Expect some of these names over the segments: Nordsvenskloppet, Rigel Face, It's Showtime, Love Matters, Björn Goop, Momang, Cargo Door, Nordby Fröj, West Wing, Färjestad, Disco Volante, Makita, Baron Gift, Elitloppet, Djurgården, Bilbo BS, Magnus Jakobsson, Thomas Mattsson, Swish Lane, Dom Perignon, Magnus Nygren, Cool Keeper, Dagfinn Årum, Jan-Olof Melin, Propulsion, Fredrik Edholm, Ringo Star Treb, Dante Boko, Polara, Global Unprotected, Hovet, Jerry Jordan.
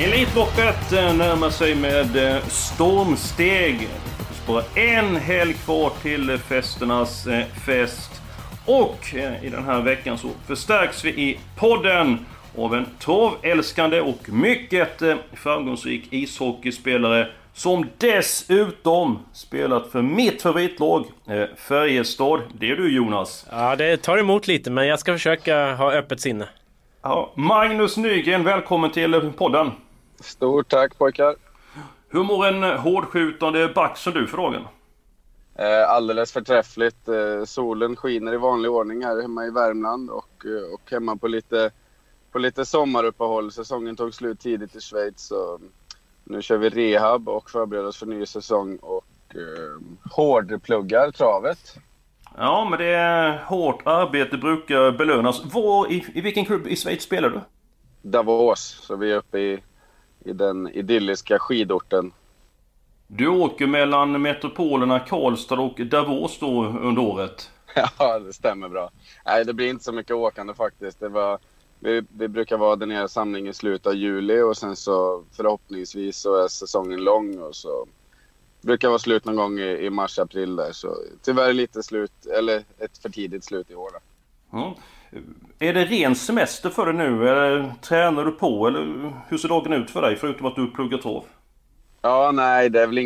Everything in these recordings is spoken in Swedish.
Elitloppet närmar sig med stormsteg. Bara en helg kvar till festernas fest. Och i den här veckan så förstärks vi i podden av en torvälskande och mycket framgångsrik ishockeyspelare som dessutom spelat för mitt favoritlag, Färjestad. Det är du, Jonas. Ja, det tar emot lite, men jag ska försöka ha öppet sinne. Ja, Magnus Nygren, välkommen till podden. Stort tack, pojkar. Hur mår en hårdskjutande back som du för dagen? Alldeles förträffligt. Solen skiner i vanlig ordning här hemma i Värmland och hemma på lite sommaruppehåll. Säsongen tog slut tidigt i Schweiz, så nu kör vi rehab och förbereder oss för ny säsong och hårdpluggar travet. Ja, men det är hårt arbete brukar belönas. I vilken klubb i Schweiz spelar du? Davos, så vi är uppe i den idylliska skidorten. Du åker mellan metropolerna Karlstad och Davos då under året. Ja, det stämmer bra. Nej, det blir inte så mycket åkande faktiskt. Vi brukar vara den här samlingen i slutet av juli och sen så förhoppningsvis så är säsongen lång och så brukar vara slut någon gång i mars-april där. Så tyvärr lite slut, eller ett för tidigt slut i år då. Mm. Är det ren semester för dig nu? Eller tränar du på? Eller hur ser dagen ut för dig förutom att du pluggar torv? Ja, nej, det är väl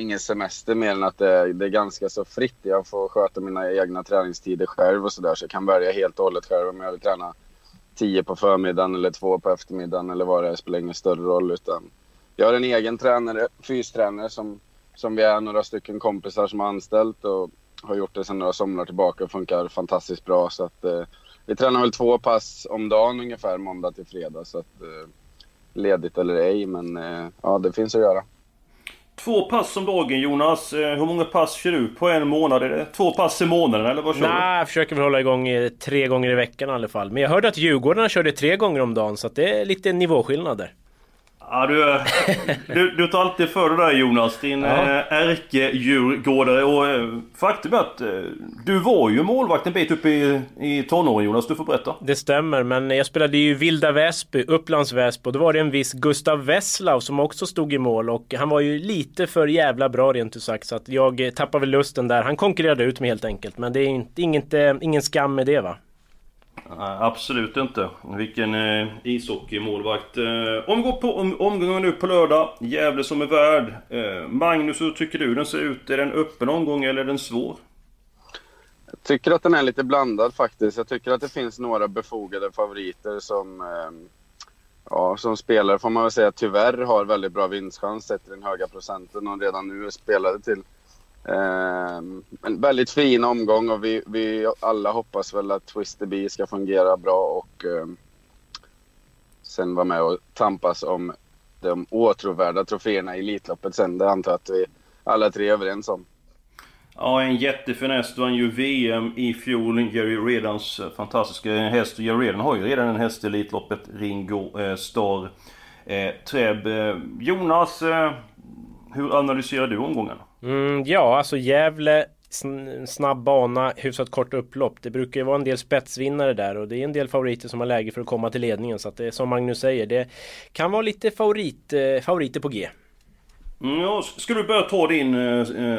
ingen semester mer än att det är ganska så fritt. Jag får sköta mina egna träningstider själv och sådär. Så jag kan välja helt och hållet själv om jag vill träna 10 på förmiddagen eller 2 på eftermiddagen eller vad det är. Spelar ingen större roll, utan jag har en egen tränare, fystränare som vi är några stycken kompisar som har anställt och har gjort det sedan några somrar tillbaka och funkar fantastiskt bra, så att vi tränar väl 2 pass om dagen ungefär, måndag till fredag, så att ledigt eller ej, men ja, det finns att göra. 2 pass om dagen, Jonas. Hur många pass kör du på en månad? Är det 2 pass i månaden eller vad kör du? Nej, jag försöker väl hålla igång 3 gånger i veckan i alla fall. Men jag hörde att Djurgården körde 3 gånger om dagen, så att det är lite nivåskillnader. Ja, du tar alltid för det där, Jonas, din ärkedjurgårdare. Och faktum är att du var ju målvakt en bit upp i tonåren, Jonas, du får berätta. Det stämmer, men jag spelade ju Vilda Väsby, Upplands Väsby, och då var det en viss Gustav Weslau som också stod i mål. Och han var ju lite för jävla bra rent ut sagt, så att jag tappade väl lusten där. Han konkurrerade ut mig helt enkelt, men det är ingen skam med det, va? Absolut inte. Vilken ishockeymålvakt. Omgången nu på lördag. Gävle som är värd. Magnus, hur tycker du den ser ut? Är den öppen omgång eller är den svår? Jag tycker att den är lite blandad faktiskt. Jag tycker att det finns några befogade favoriter som spelare får man väl säga tyvärr har väldigt bra vinstchans. Sätter den höga procenten och redan nu spelade till. En väldigt fin omgång och vi alla hoppas väl att Twister B ska fungera bra och sen vara med och tampas om de åtråvärda troféerna i Elitloppet sen. Det antar jag att vi alla 3 är överens om. Ja, en jättefinest. Det var ju VM i fjol. Jerry Jordans fantastiska häst. Jerry Jordan har ju redan en häst i Elitloppet, Ringo Star Treb. Jonas, hur analyserar du omgången? Ja, alltså Gävle, snabb bana, hyfsat kort upplopp. Det brukar ju vara en del spetsvinnare där och det är en del favoriter som har läge för att komma till ledningen. Så att det är som Magnus säger, det kan vara lite favoriter på G. Ja, ska du börja ta din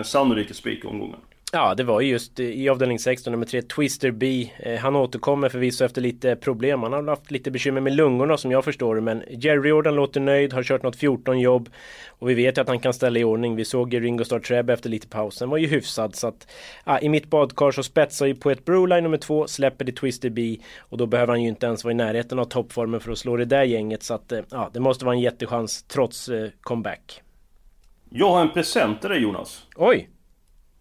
sannolika spik omgången? Ja, det var ju just i avdelning 16, nummer 3, Twister B. Han återkommer förvisso efter lite problem. Han har haft lite bekymmer med lungorna som jag förstår det. Men Jerry Jordan låter nöjd, har kört något 14 jobb. Och vi vet ju att han kan ställa i ordning. Vi såg ju Ringo Star Treb efter lite paus. Den var ju hyfsad. Så att, i mitt badkar så spetsar ju Poet Broline nummer 2, släpper det Twister B. Och då behöver han ju inte ens vara i närheten av toppformen för att slå det där gänget. Så att, det måste vara en jättechans trots comeback. Jag har en present till dig, Jonas. Oj!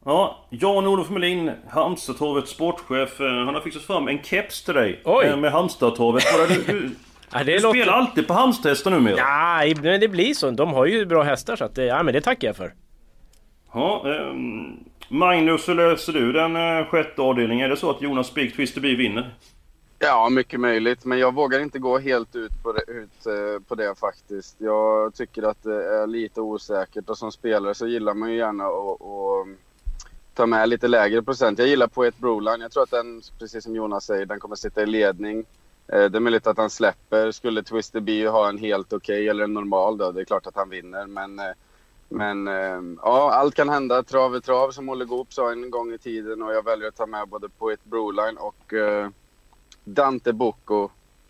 Ja, Jan-Olof Melin, Halmstadtorvets sportchef, han har fixat fram en keps till dig. Oj. Med Halmstadtorvet. Ja, du spelar alltid på Halmstadhästar nu med. Nej, men det blir så. De har ju bra hästar så att det, ja, men det tackar jag för. Ja, Magnus, hur löser du den sjätte avdelningen? Är det så att Jonas Spik Twister B vinner? Ja, mycket möjligt. Men jag vågar inte gå helt ut på det faktiskt. Jag tycker att det är lite osäkert. Och som spelare så gillar man ju gärna att ta med lite lägre procent. Jag gillar Poet Broline. Jag tror att den, precis som Jonas säger, den kommer sitta i ledning. Det är möjligt att han släpper. Skulle Twister B ha en helt okej eller en normal då, det är klart att han vinner. Men ja, allt kan hända. Trav är trav, som Olle Goop sa en gång i tiden. Och jag väljer att ta med både Poet Broline och Dante Boko,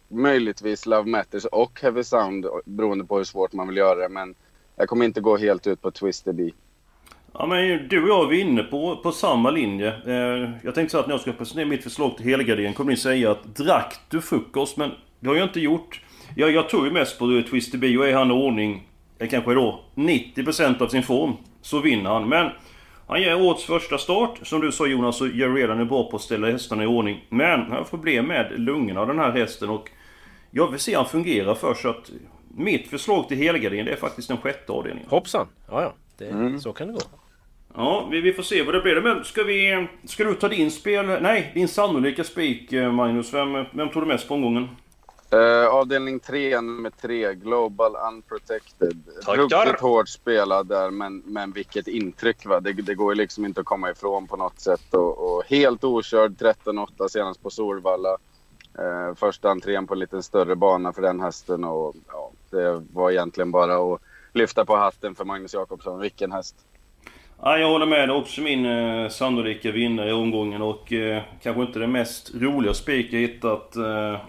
möjligtvis Love Matters och Heavy Sound, beroende på hur svårt man vill göra det. Men jag kommer inte gå helt ut på Twister B. Ja, men du och jag är inne på samma linje. Jag tänkte så att när jag ska presentera mitt förslag till helgarderingen kommer ni säga att drack du frukost, men det har jag inte gjort. Jag tror ju mest på Twister B, och är han i ordning kanske då 90% av sin form så vinner han. Men han ger årets första start. Som du sa, Jonas, så gör redan är bra på att ställa hästarna i ordning. Men han har problem med lungorna av den här hästen, och jag vill se han fungerar för, så att mitt förslag till helgarderingen är faktiskt den sjätte avdelningen. Hoppsan, ja det, så kan det gå. Ja, vi får se vad det blir. Men ska du ta din spel? Nej, din sannolika spik, Magnus. Vem tog du mest på omgången? Avdelning 3, nummer 3, Global Unprotected. Ruktigt hårt spelad där, men vilket intryck, va? Det går ju liksom inte att komma ifrån på något sätt. Och helt okörd, 13-8 senast på Solvalla. Första entrén på en liten större bana för den hästen. Och ja, det var egentligen bara att lyfta på hatten för Magnus Jakobsson. Vilken häst! Ja, jag håller med. Det är också min sannolika vinnare i omgången, och kanske inte det mest roliga spik jag hittat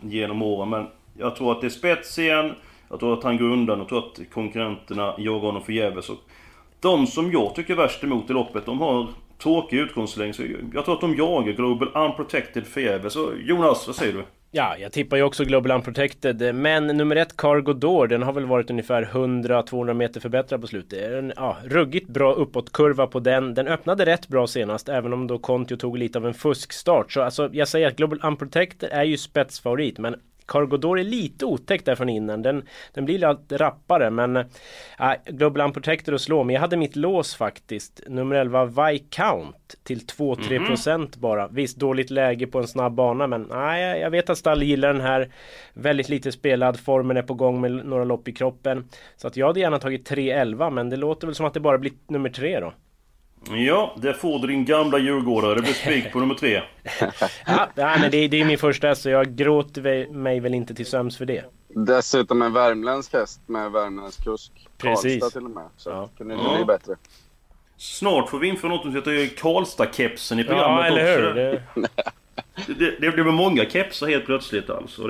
genom åren. Men jag tror att det är spets igen. Jag tror att han går undan, och tror att konkurrenterna jagar honom förgäves. De som jag tycker är värst emot i loppet, de har tråkig utgångslängd. Så jag tror att de jagar Global Unprotected förgäves. Så Jonas, vad säger du? Ja, jag tippar ju också Global Unprotected, men nummer 1, Cargo Door, den har väl varit ungefär 100-200 meter förbättrad på slutet. Det är en ruggigt bra uppåtkurva på den. Den öppnade rätt bra senast, även om då Kontio tog lite av en fuskstart. Så alltså, jag säger att Global Unprotected är ju spetsfavorit, men Cargo Door är lite otäckt där från innan. Den blir lite rappare, men Global Unprotected att slå. Men jag hade mitt lås faktiskt. Nummer 11, Viscount, till 2-3% bara. Visst, dåligt läge på en snabb bana, men nej, jag vet att stall gillar den här. Väldigt lite spelad, formen är på gång med några lopp i kroppen. Så att jag hade gärna tagit 3-11, men det låter väl som att det bara blir nummer 3 då. Ja, det får du din gamla djurgårdare. Det blir spik på nummer 3. Ja, men det är min första, så jag gråter mig väl inte till söms för det. Dessutom en värmländsk häst med värmländsk kusk. Precis. Karlstad till och med, så ja. Kunde inte bli bättre. Snart får vi inför något som heter Karlstad-kepsen i programmet. Ja, eller hur? Det blev många kepsar helt plötsligt alltså.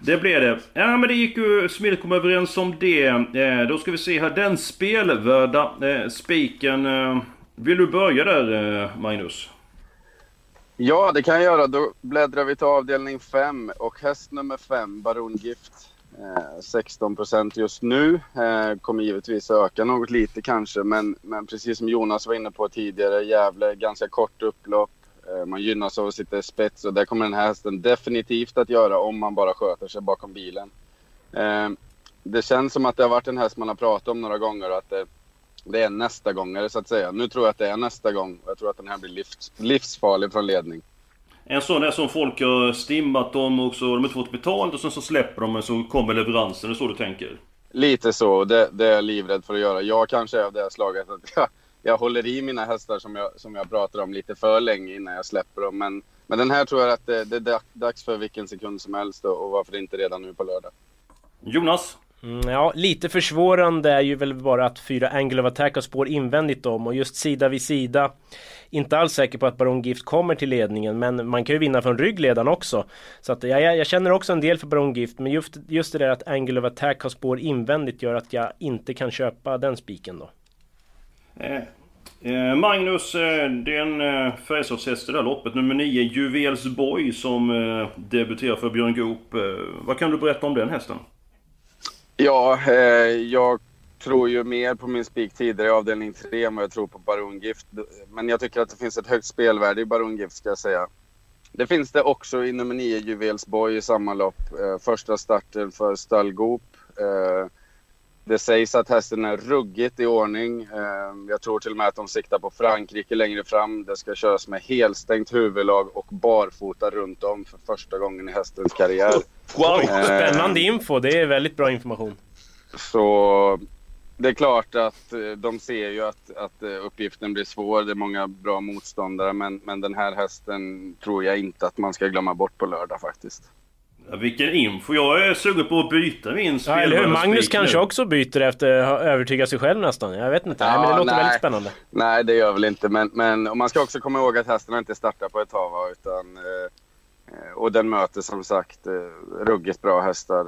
Det blev det. Ja, men det gick ju smidigt kom överens om det. Då ska vi se här, den spelvärda spiken. Vill du börja där, Magnus? Ja, det kan jag göra. Då bläddrar vi till avdelning 5 och häst nummer 5, Baron Gift. 16% just nu. Kommer givetvis öka något lite kanske. Men precis som Jonas var inne på tidigare, Gävle, ganska kort upplopp. Man gynnas av att sitta i spets, och där kommer den här hästen definitivt att göra om man bara sköter sig bakom bilen. Det känns som att det har varit en häst man har pratat om några gånger, och att det är nästa gångare så att säga. Nu tror jag att det är nästa gång, och jag tror att den här blir livsfarlig från ledning. En sån där som folk har stimmat om också, de har inte fått betalt och sen så släpper de, och så kommer leveransen, det är så du tänker? Lite så, det är jag livrädd för att göra. Jag kanske är av det här slaget att jag håller i mina hästar som jag pratar om lite för länge innan jag släpper dem. Men den här tror jag att det är dags för vilken sekund som helst då, och varför inte redan nu på lördag. Jonas? Ja, lite försvårande är ju väl bara att 4 Angle of Attack har spår invändigt om, och just sida vid sida. Inte alls säker på att Baron Gift kommer till ledningen, men man kan ju vinna från ryggledan också. Så att jag känner också en del för Baron Gift, men just det där att Angle of Attack har spår invändigt gör att jag inte kan köpa den spiken då. Magnus, det är en Färjestadshäst i det här loppet, nummer 9, Juvels Boy, som debuterar för Björn Goop. Vad kan du berätta om den hästen? Ja, jag tror ju mer på min spik tidigare i avdelning 3 än vad jag tror på Baron Gift. Men jag tycker att det finns ett högt spelvärde i Baron Gift, ska jag säga. Det finns det också i nummer 9, Juvels Boy, i samma lopp. Första starten för Stall Goop. Det sägs att hästen är ruggigt i ordning. Jag tror till och med att de siktar på Frankrike längre fram. Det ska köras med helstängt huvudlag och barfota runt om för första gången i hästens karriär. Wow, spännande info. Det är väldigt bra information. Så det är klart att de ser ju att uppgiften blir svår. Det är många bra motståndare. Men den här hästen tror jag inte att man ska glömma bort på lördag faktiskt. Ja, vilken info. Jag är sugen på att byta min spelare. Magnus kanske nu också byter efter att ha övertygat sig själv nästan. Jag vet inte. Ja, men det låter väldigt spännande. Nej, det gör väl inte. Men och man ska också komma ihåg att hästen inte startar på ett tava. Utan, och den möter som sagt ruggigt bra hästar.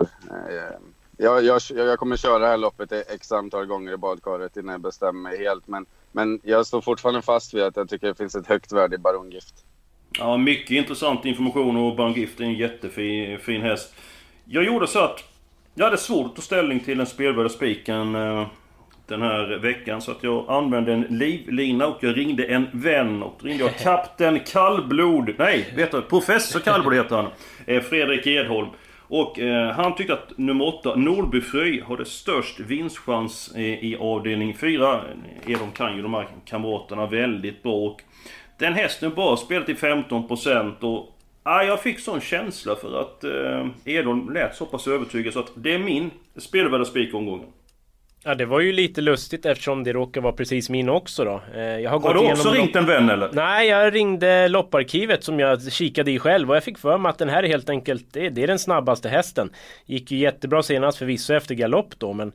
Jag kommer köra det här loppet x antal gånger i badkaret innan jag bestämmer mig helt. Men jag står fortfarande fast vid att jag tycker det finns ett högt värde i Baron Gift. Ja, mycket intressant information, och Baron Gift är en jättefin häst. Jag gjorde så att jag hade svårt att ta ställning till en spelvärd spiken den här veckan, så att jag använde en livlina och jag ringde en vän, och då ringde jag kapten Kallblod. Nej, vet du, professor Kallblod heter han. Fredrik Edholm. Och han tyckte att nummer 8, Nordby Fröj, har det störst vinstchans i avdelning 4. Edholm kan ju de här kamraterna väldigt bra, och den hästen bara spelat i 15%, och jag fick sån känsla för att Edholm lät så pass övertygad, så att det är min spelvärda spikomgången. Ja, det var ju lite lustigt eftersom det råkar vara precis min också då. Jag har gått du också ringt en vän eller? Nej, jag ringde lopparkivet som jag kikade i själv, och jag fick för mig att den här helt enkelt, det är den snabbaste hästen. Gick ju jättebra senast förvisso efter galopp då, men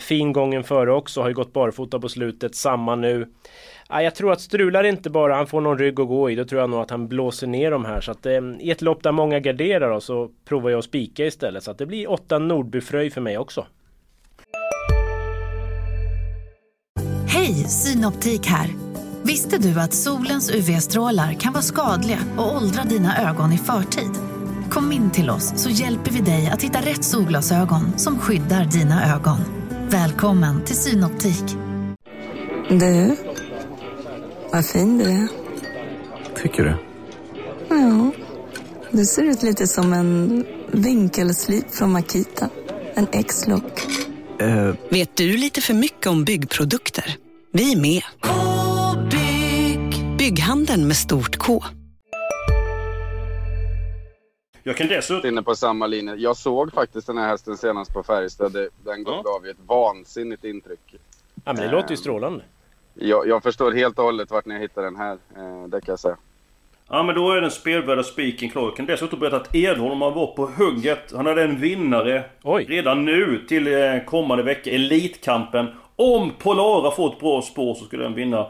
fin gången före också, har ju gått barfota på slutet, samma nu. Ja, jag tror att strular inte bara, han får någon rygg att gå i, då tror jag nog att han blåser ner de här. Så att i ett lopp där många garderar då, så provar jag att spika istället, så att det blir 8 Nordby Fröj för mig också. Hej, Synoptik här. Visste du att solens UV-strålar kan vara skadliga och åldra dina ögon i förtid? Kom in till oss så hjälper vi dig att hitta rätt solglasögon som skyddar dina ögon. Välkommen till Synoptik. Du, vad fin du är. Tycker du? Ja, du ser ut lite som en vinkelslip från Makita. En X-look. Vet du lite för mycket om byggprodukter? Vi är med. Bygghandeln med stort K. Jag kan dessutom inne på samma linje. Jag såg faktiskt den här hästen senast på Färjestad. Den gav ju ett vansinnigt intryck. Ja, men det låter ju strålande. Jag förstår helt och hållet vart ni hittar den här. Det kan jag säga. Ja, men då är den spelvärda spiken klar. Jag kan dessutom berätta att Edholm var på hugget. Han hade en vinnare redan nu till kommande vecka, Elitkampen. Om Polara får ett bra spår så skulle den vinna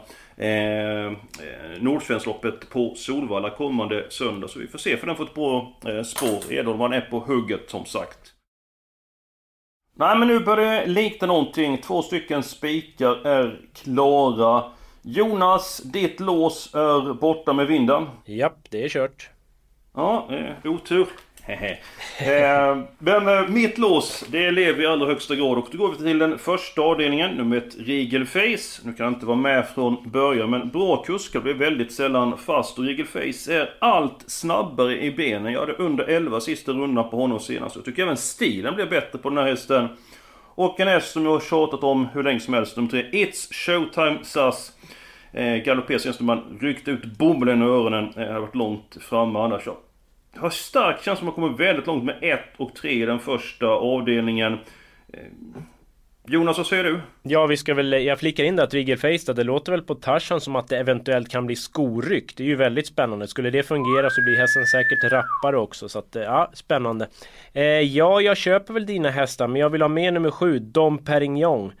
Nordsvenskloppet på Solvalla kommande söndag. Så vi får se, för den får ett bra spår. Edholm är på hugget som sagt. Nej, men nu börjar det likna någonting. 2 stycken spikar är klara. Jonas, ditt lås är borta med vinden. Japp, det är kört. Ja, otur. Men mitt lås, det lever i allra högsta grad. Och då går vi till den första avdelningen, nummer 1, Rigel Face. Nu kan jag inte vara med från början, men bra kuskar blir väldigt sällan fast. Och Rigel Face är allt snabbare i benen. Jag hade under 11 sista rundan på honom senast. Jag tycker även stilen blir bättre på den här hästen. Och en häst som jag har tjatat om hur länge som helst, nummer 3, It's Showtime SAS. Galopper senast när man ryckte ut bomlen i öronen. Det har varit långt framme annars. Jag har stark chans att man kommer väldigt långt med 1 och 3 i den första avdelningen. Jonas, vad säger du? Ja, vi ska väl, jag flickar in det att Rigel Face, det låter väl på Tarzan som att det eventuellt kan bli skoryck. Det är ju väldigt spännande. Skulle det fungera så blir hästen säkert rappare också. Så att, ja, spännande. Ja, jag köper väl dina hästar, men jag vill ha med nummer 7, Dom Perignon.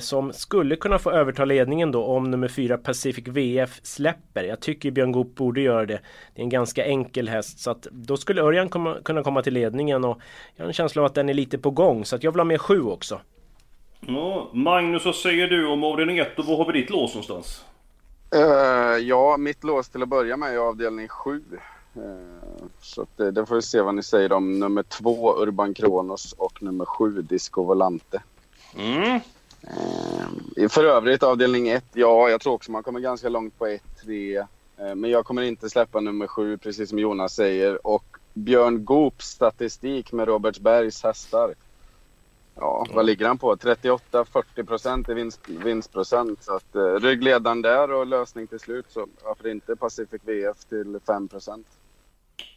Som skulle kunna få överta ledningen då om nummer 4 Pacific VF släpper. Jag tycker Björn Goop borde göra det. Det är en ganska enkel häst, så att då skulle Örjan kunna komma till ledningen, och jag har en känsla av att den är lite på gång, så att jag vill ha med 7 också. Ja, Magnus, vad säger du om avdelning 1, och var har vi ditt lås någonstans? Ja, mitt lås till att börja med är avdelning 7. Så att det får vi se vad ni säger om nummer 2 Urban Kronos och nummer 7 Disco Volante. För övrigt avdelning 1, ja, jag tror också man kommer ganska långt på 1-3. Men jag kommer inte släppa nummer 7, precis som Jonas säger. Och Björn Goops statistik med Robertsbergs hästar. Ja, vad ligger han på? 38-40% i vinstprocent. Så att ryggledan där och lösning till slut. Så varför inte Pacific VF till 5%?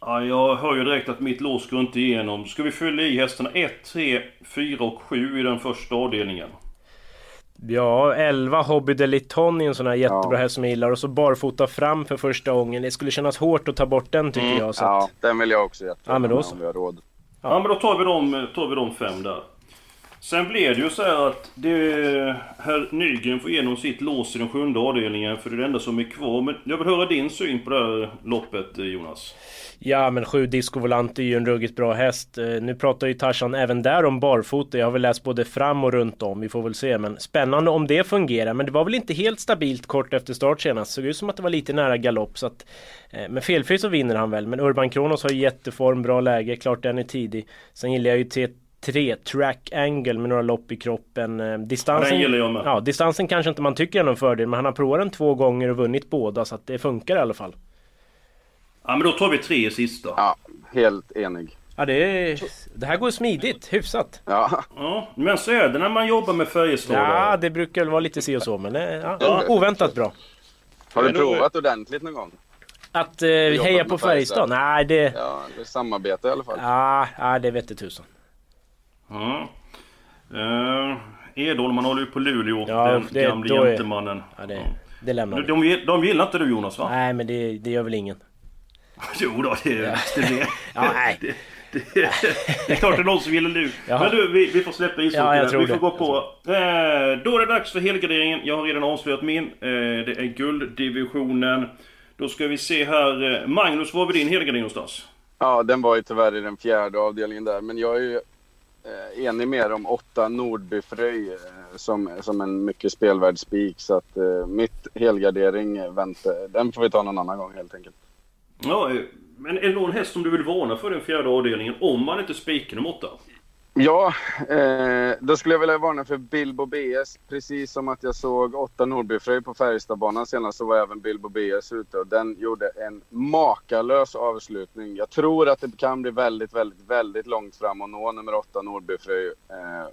Ja, jag hör ju direkt att mitt lås går inte igenom. Ska vi fylla i hästarna 1, 3, 4 och 7 i den första avdelningen? Ja, 11 Hobby Deliton i en sån här jättebra häst som jag gillar. Och så barfota fram för första gången. Det skulle kännas hårt att ta bort den, tycker jag. Så ja, den vill jag också jättebra om vi har råd. Ja, men då tar vi de 5 där. Sen blev det ju så här att herr Nygren får igenom sitt lås i den 7:e avdelningen, för det är det enda som är kvar. Men jag vill höra din syn på det här loppet, Jonas. Ja, men 7 Disco Volante är ju en ruggigt bra häst. Nu pratar ju Tarzan även där om barfota. Jag har väl läst både fram och runt om. Vi får väl se, men spännande om det fungerar. Men det var väl inte helt stabilt kort efter start senast. Såg ut som att det var lite nära galopp. Så att, men felfri så vinner han väl. Men Urban Kronos har ju jätteform, bra läge. Klart den är tidig. Sen gillar jag ju T3 Track Angle med några lopp i kroppen. Distansen kanske inte man tycker är någon fördel, men han har provat den 2 gånger och vunnit båda, så att det funkar i alla fall. Ja, men då tar vi 3 sista. Ja, helt enig. Ja, det här går smidigt, hyfsat. Ja, men så är det när man jobbar med Färjestad. Ja, det brukar väl vara lite si och så, men oväntat bra. Har du provat ordentligt någon gång? Att heja på Färjestad? Nej, det... Ja, det är samarbete i alla fall. Ja, det vet det tusan. Ja. Edholm, man håller ju på Luleå, den gamla jäntemannen. Ja, det lämnar de gillar inte du, Jonas, va? Nej, men det gör väl ingen. Jo då, det är det. Ja, nej. Det är klart det är någon som gillar nu. Ja. Men du, vi får släppa ishockey. Ja, vi får gå på. Då är det dags för helgarderingen. Jag har redan avslöjat min. Det är gulddivisionen. Då ska vi se här. Magnus, var var din helgardering någonstans? Ja, den var ju tyvärr i den 4:e avdelningen där. Men jag är ju enig mer om 8 Nordby Fröj som en mycket spelvärd spik. Så att mitt helgardering väntar. Den får vi ta någon annan gång helt enkelt. Ja, men är det någon häst som du vill varna för den 4:e avdelningen om man inte spikar dem 8? Ja, då skulle jag vilja varna för Bilbo BS. Precis som att jag såg 8 Nordby Fröj på Färjestadbanan senast, så var även Bilbo BS ute. Och den gjorde en makalös avslutning. Jag tror att det kan bli väldigt, väldigt, väldigt långt fram och nå nummer 8 Nordby Fröj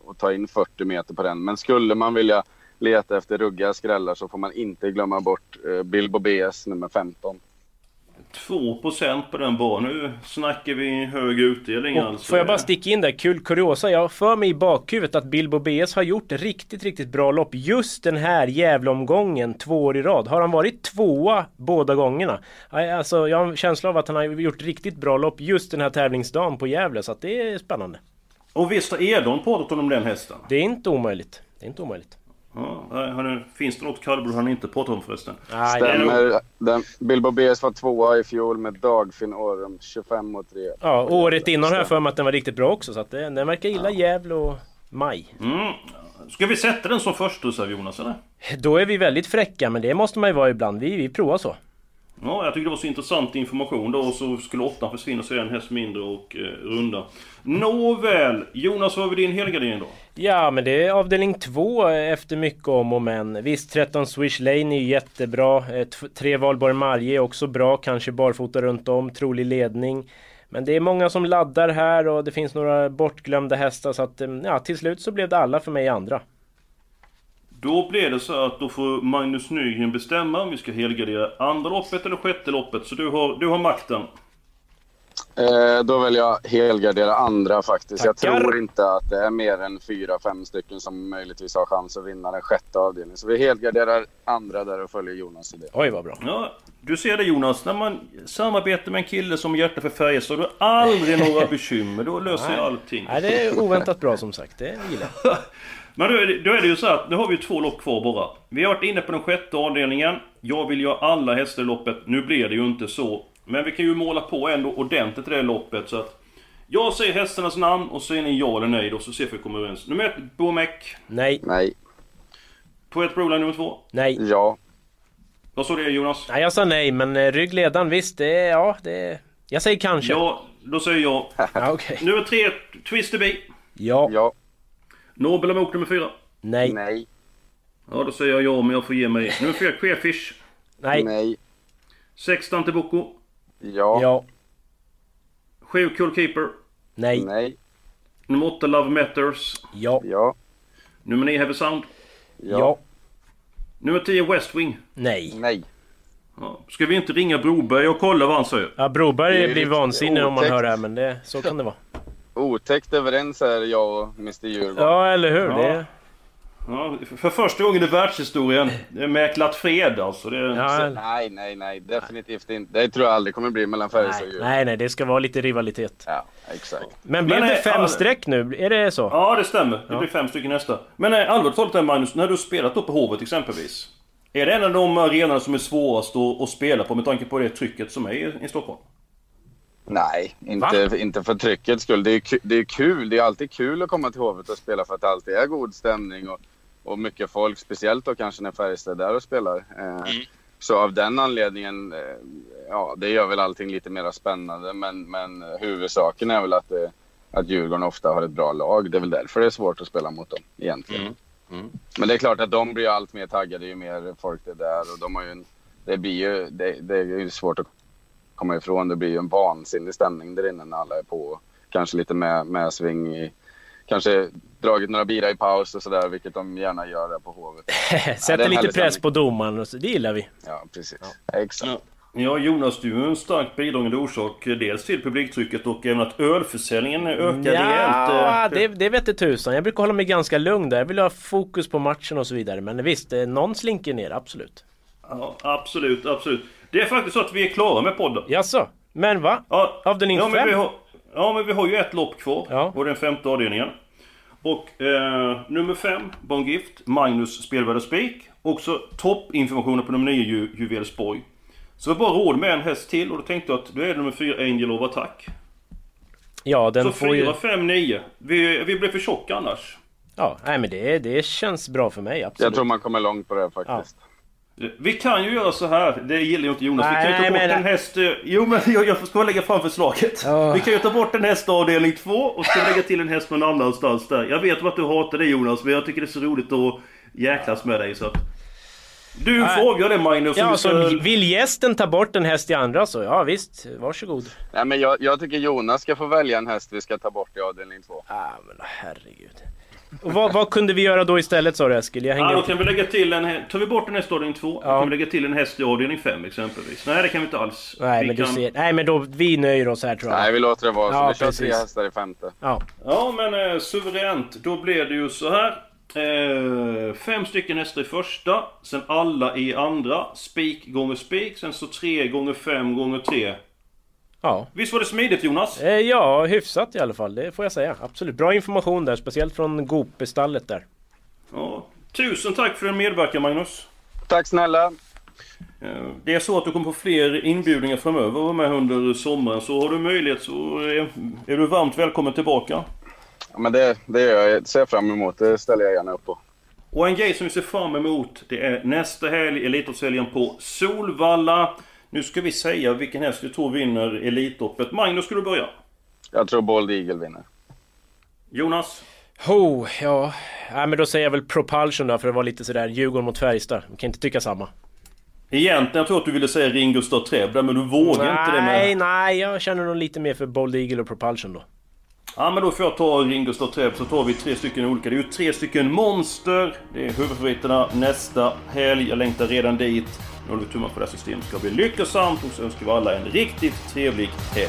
och ta in 40 meter på den. Men skulle man vilja leta efter rugga skrällar så får man inte glömma bort Bilbo BS nummer 15. 2% på den banan. Nu snackar vi hög utdelning. Alltså. Får jag bara sticka in där, kul kuriosa. Jag för mig i bakhuvudet att Bilbo BS har gjort riktigt, riktigt bra lopp. Just den här Gävleomgången 2 år i rad. Har han varit 2:a båda gångerna? Alltså, jag har en känsla av att han har gjort riktigt bra lopp just den här tävlingsdagen på Gävle. Så att det är spännande. Och visst är de pratat om den hästen? Det är inte omöjligt. Ja, finns det något kallblod han inte pratat om förresten? Stämmer. Bilbo BS var 2:a i fjol med Dagfinn Årum 25 och 3. Ja, året innan har jag för mig att den var riktigt bra också. Så att den verkar gilla Gävle och Maj. Ska vi sätta den som först hos Jonas, eller? Då är vi väldigt fräcka, men det måste man ju vara ibland. Vi provar så. Ja, jag tycker det var så intressant information då. Och så skulle 8 försvinna, så är en häst mindre och runda. Nåväl, Jonas, vad har vi din helgardering då? Ja, men det är avdelning 2 efter mycket om och men. Visst, 13 Swish Lane är ju jättebra. 3 Valborg Marje är också bra. Kanske barfota runt om, trolig ledning. Men det är många som laddar här och det finns några bortglömda hästar. Så att, till slut så blev det alla för mig andra. Då blir det så att då får Magnus Nygren bestämma om vi ska helgardera andra loppet eller 6:e loppet. Så du har makten. Då väljer jag helgardera andra faktiskt. Tackar. Jag tror inte att det är mer än 4-5 stycken som möjligtvis har chans att vinna den 6:e avdelningen. Så vi helgarderar andra där och följer Jonas i det. Oj, vad bra. Ja, du ser det, Jonas. När man samarbetar med en kille som hjärta för färger så har du aldrig några bekymmer. Då löser jag allting. Nej, det är oväntat bra som sagt. Det gillar jag. Men då är det ju så att nu har vi 2 lopp kvar bara. Vi har varit inne på den 6:e avdelningen. Jag vill göra alla hästar i loppet. Nu blir det ju inte så. Men vi kan ju måla på ändå ordentligt i det loppet. Så att jag säger hästarnas namn och säger ni ja eller nej då. Så ser vi hur vi kommer överens. Nummer 1, Bomek. Nej. Nej. Poet Broline nummer 2. Nej. Ja. Vad sa du, Jonas? Nej, jag sa nej. Men ryggledan, visst. Det är... Jag säger kanske. Ja, då säger jag. Okay. Nummer 3, Twister B. Ja. Ja. Nobel och Mok nummer 4. Nej. Nej. Ja, då säger jag ja, men jag får ge mig. Nu får jag Quefish. Nej. 6 Dante Boko. Ja. 7 Cool Keeper. Nej. Nummer 8 Love Matters. Ja. Nummer 9 Heavy Sound. Ja. Nummer 10 West Wing. Nej. Ja. Ska vi inte ringa Broberg och kolla vad han säger? Ja, Broberg blir vansinnig om man hör det här, men det, så kan det vara. Otäckt överens är jag och Mr. Djurgården. Ja, eller hur? Ja. Det... Ja, för första gången i världshistorien mäklat fred alltså. Det... Ja. Nej, definitivt inte. Det tror jag aldrig kommer bli mellan Färjestad och Djurgården. Nej, det ska vara lite rivalitet. Ja, exakt. Men blir det 5 streck nu? Är det så? Ja, det stämmer. Det blir 5 stycken nästa. Men allvarligt talat, Magnus, när du spelat upp på Hovet exempelvis, är det en av de arenorna som är svårast att spela på med tanke på det trycket som är i Stockholm? Nej, inte för trycket skull. Det är kul, det är alltid kul att komma till Hovet och spela för att det alltid är god stämning och mycket folk, speciellt då kanske när Färjestad är där och spelar. Så av den anledningen, ja, det gör väl allting lite mer spännande, men huvudsaken är väl att Djurgården ofta har ett bra lag. Det är väl därför det är svårt att spela mot dem egentligen. Men det är klart att de blir allt mer taggade ju mer folk det är där, och de har ju det är ju svårt att komma ifrån. Det blir ju en vansinnig stämning där inne när alla är på, kanske lite med sving i, kanske dragit några bira i paus och sådär, vilket de gärna gör där på Hovet. Sätter lite press stämning på domaren och så, det gillar vi. Ja, precis. Ja. Exakt. Ja, Jonas, du är en starkt bidragande orsak dels till publiktrycket och även att ölförsäljningen ökar rejält. Det vet det tusan. Jag brukar hålla mig ganska lugn där. Jag vill ha fokus på matchen och så vidare. Men visst, någon slinker ner, absolut. Ja, absolut. Det är faktiskt så att vi är klara med podden. Jaså, men va? Ja, men vi har ju ett lopp kvar. Ja. Och den 5:e avdelningen. Och nummer 5, Baron Gift, Magnus spelvärde spik. Också toppinformationen på nummer 9, Juvels Boy. Så jag bara råd med en häst till, och då tänkte jag att du är nummer 4, Angel of Attack. Ja, den så får 4, ju... 5, 9. Vi blir för tjocka annars. Ja, nej, men det känns bra för mig, absolut. Jag tror man kommer långt på det faktiskt. Ja. Vi kan ju göra så här, det gillar ju inte Jonas. Vi kan ju ta bort en häst. Jo, men jag ska lägga fram förslaget. Vi kan ju ta bort en häst avdelning 2 och så lägga till en häst någon annanstans där. Jag vet att du hatar det, Jonas, men jag tycker det är så roligt att jäklas med dig, så att... Du frågar det, Magnus. Ja, så vill gästen ta bort en häst i andra, så ja visst, varsågod. Nej, men jag tycker Jonas ska få välja en häst vi ska ta bort i avdelning 2. Ja, men herregud. Och vad kunde vi göra då istället, sa du, Eskil? Då kan vi lägga till tar vi bort en häst i avdelning 2, då kan vi lägga till en häst i avdelning 5 exempelvis. Nej, det kan vi inte alls. Vi nöjer oss här, tror jag. Nej, vi låter det vara, så vi kör 3 hästar i 5:e. Ja, men suveränt. Då blir det ju så här. 5 stycken hästar i 1:a, sen alla i 2:a, spik gånger spik, sen så 3 gånger 5 gånger 3. Ja. Visst var det smidigt, Jonas? Ja, hyfsat i alla fall, det får jag säga. Absolut, bra information där, speciellt från Goop-stallet där. Ja, tusen tack för din medverkan, Magnus. Tack snälla. Det är så att du kommer få fler inbjudningar framöver med under sommaren, så har du möjlighet så är du varmt välkommen tillbaka. Ja, men det jag ser fram emot, det ställer jag gärna upp på. Och en grej som vi ser fram emot, det är nästa helg, Elitloppshelgen på Solvalla. Nu ska vi säga vilken häst du tror vinner Elitloppet. Magnus, ska du börja? Jag tror Bold Eagle vinner. Jonas? Men då säger jag väl Propulsion då, för det var lite sådär Djurgården mot Färjestad. Man kan inte tycka samma. Egentligen, jag tror att du ville säga Ringo Star Treb, men du vågar inte det med... Nej, jag känner nog lite mer för Bold Eagle och Propulsion då. Ja, men då får jag ta Ringo Star Treb, så tar vi 3 stycken olika. Det är ju 3 stycken monster. Det är huvudfavoriterna nästa helg. Jag längtar redan dit. Nu håller vi tummar på det här systemet. Ska bli lyckosamt, och så önskar vi alla en riktigt trevlig helg.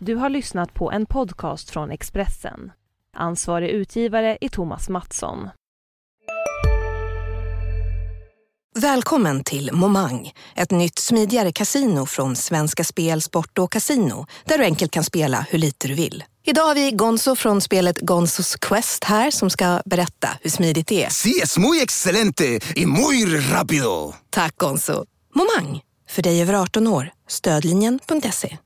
Du har lyssnat på en podcast från Expressen. Ansvarig utgivare är Thomas Mattsson. Välkommen till Momang, ett nytt smidigare kasino från Svenska Spel, Sport och Casino, där du enkelt kan spela hur lite du vill. Idag har vi Gonzo från spelet Gonzos Quest här som ska berätta hur smidigt det är. Sí, es muy excelente y muy rápido. Tack Gonzo. Momang, för dig över 18 år. Stödlinjen.se.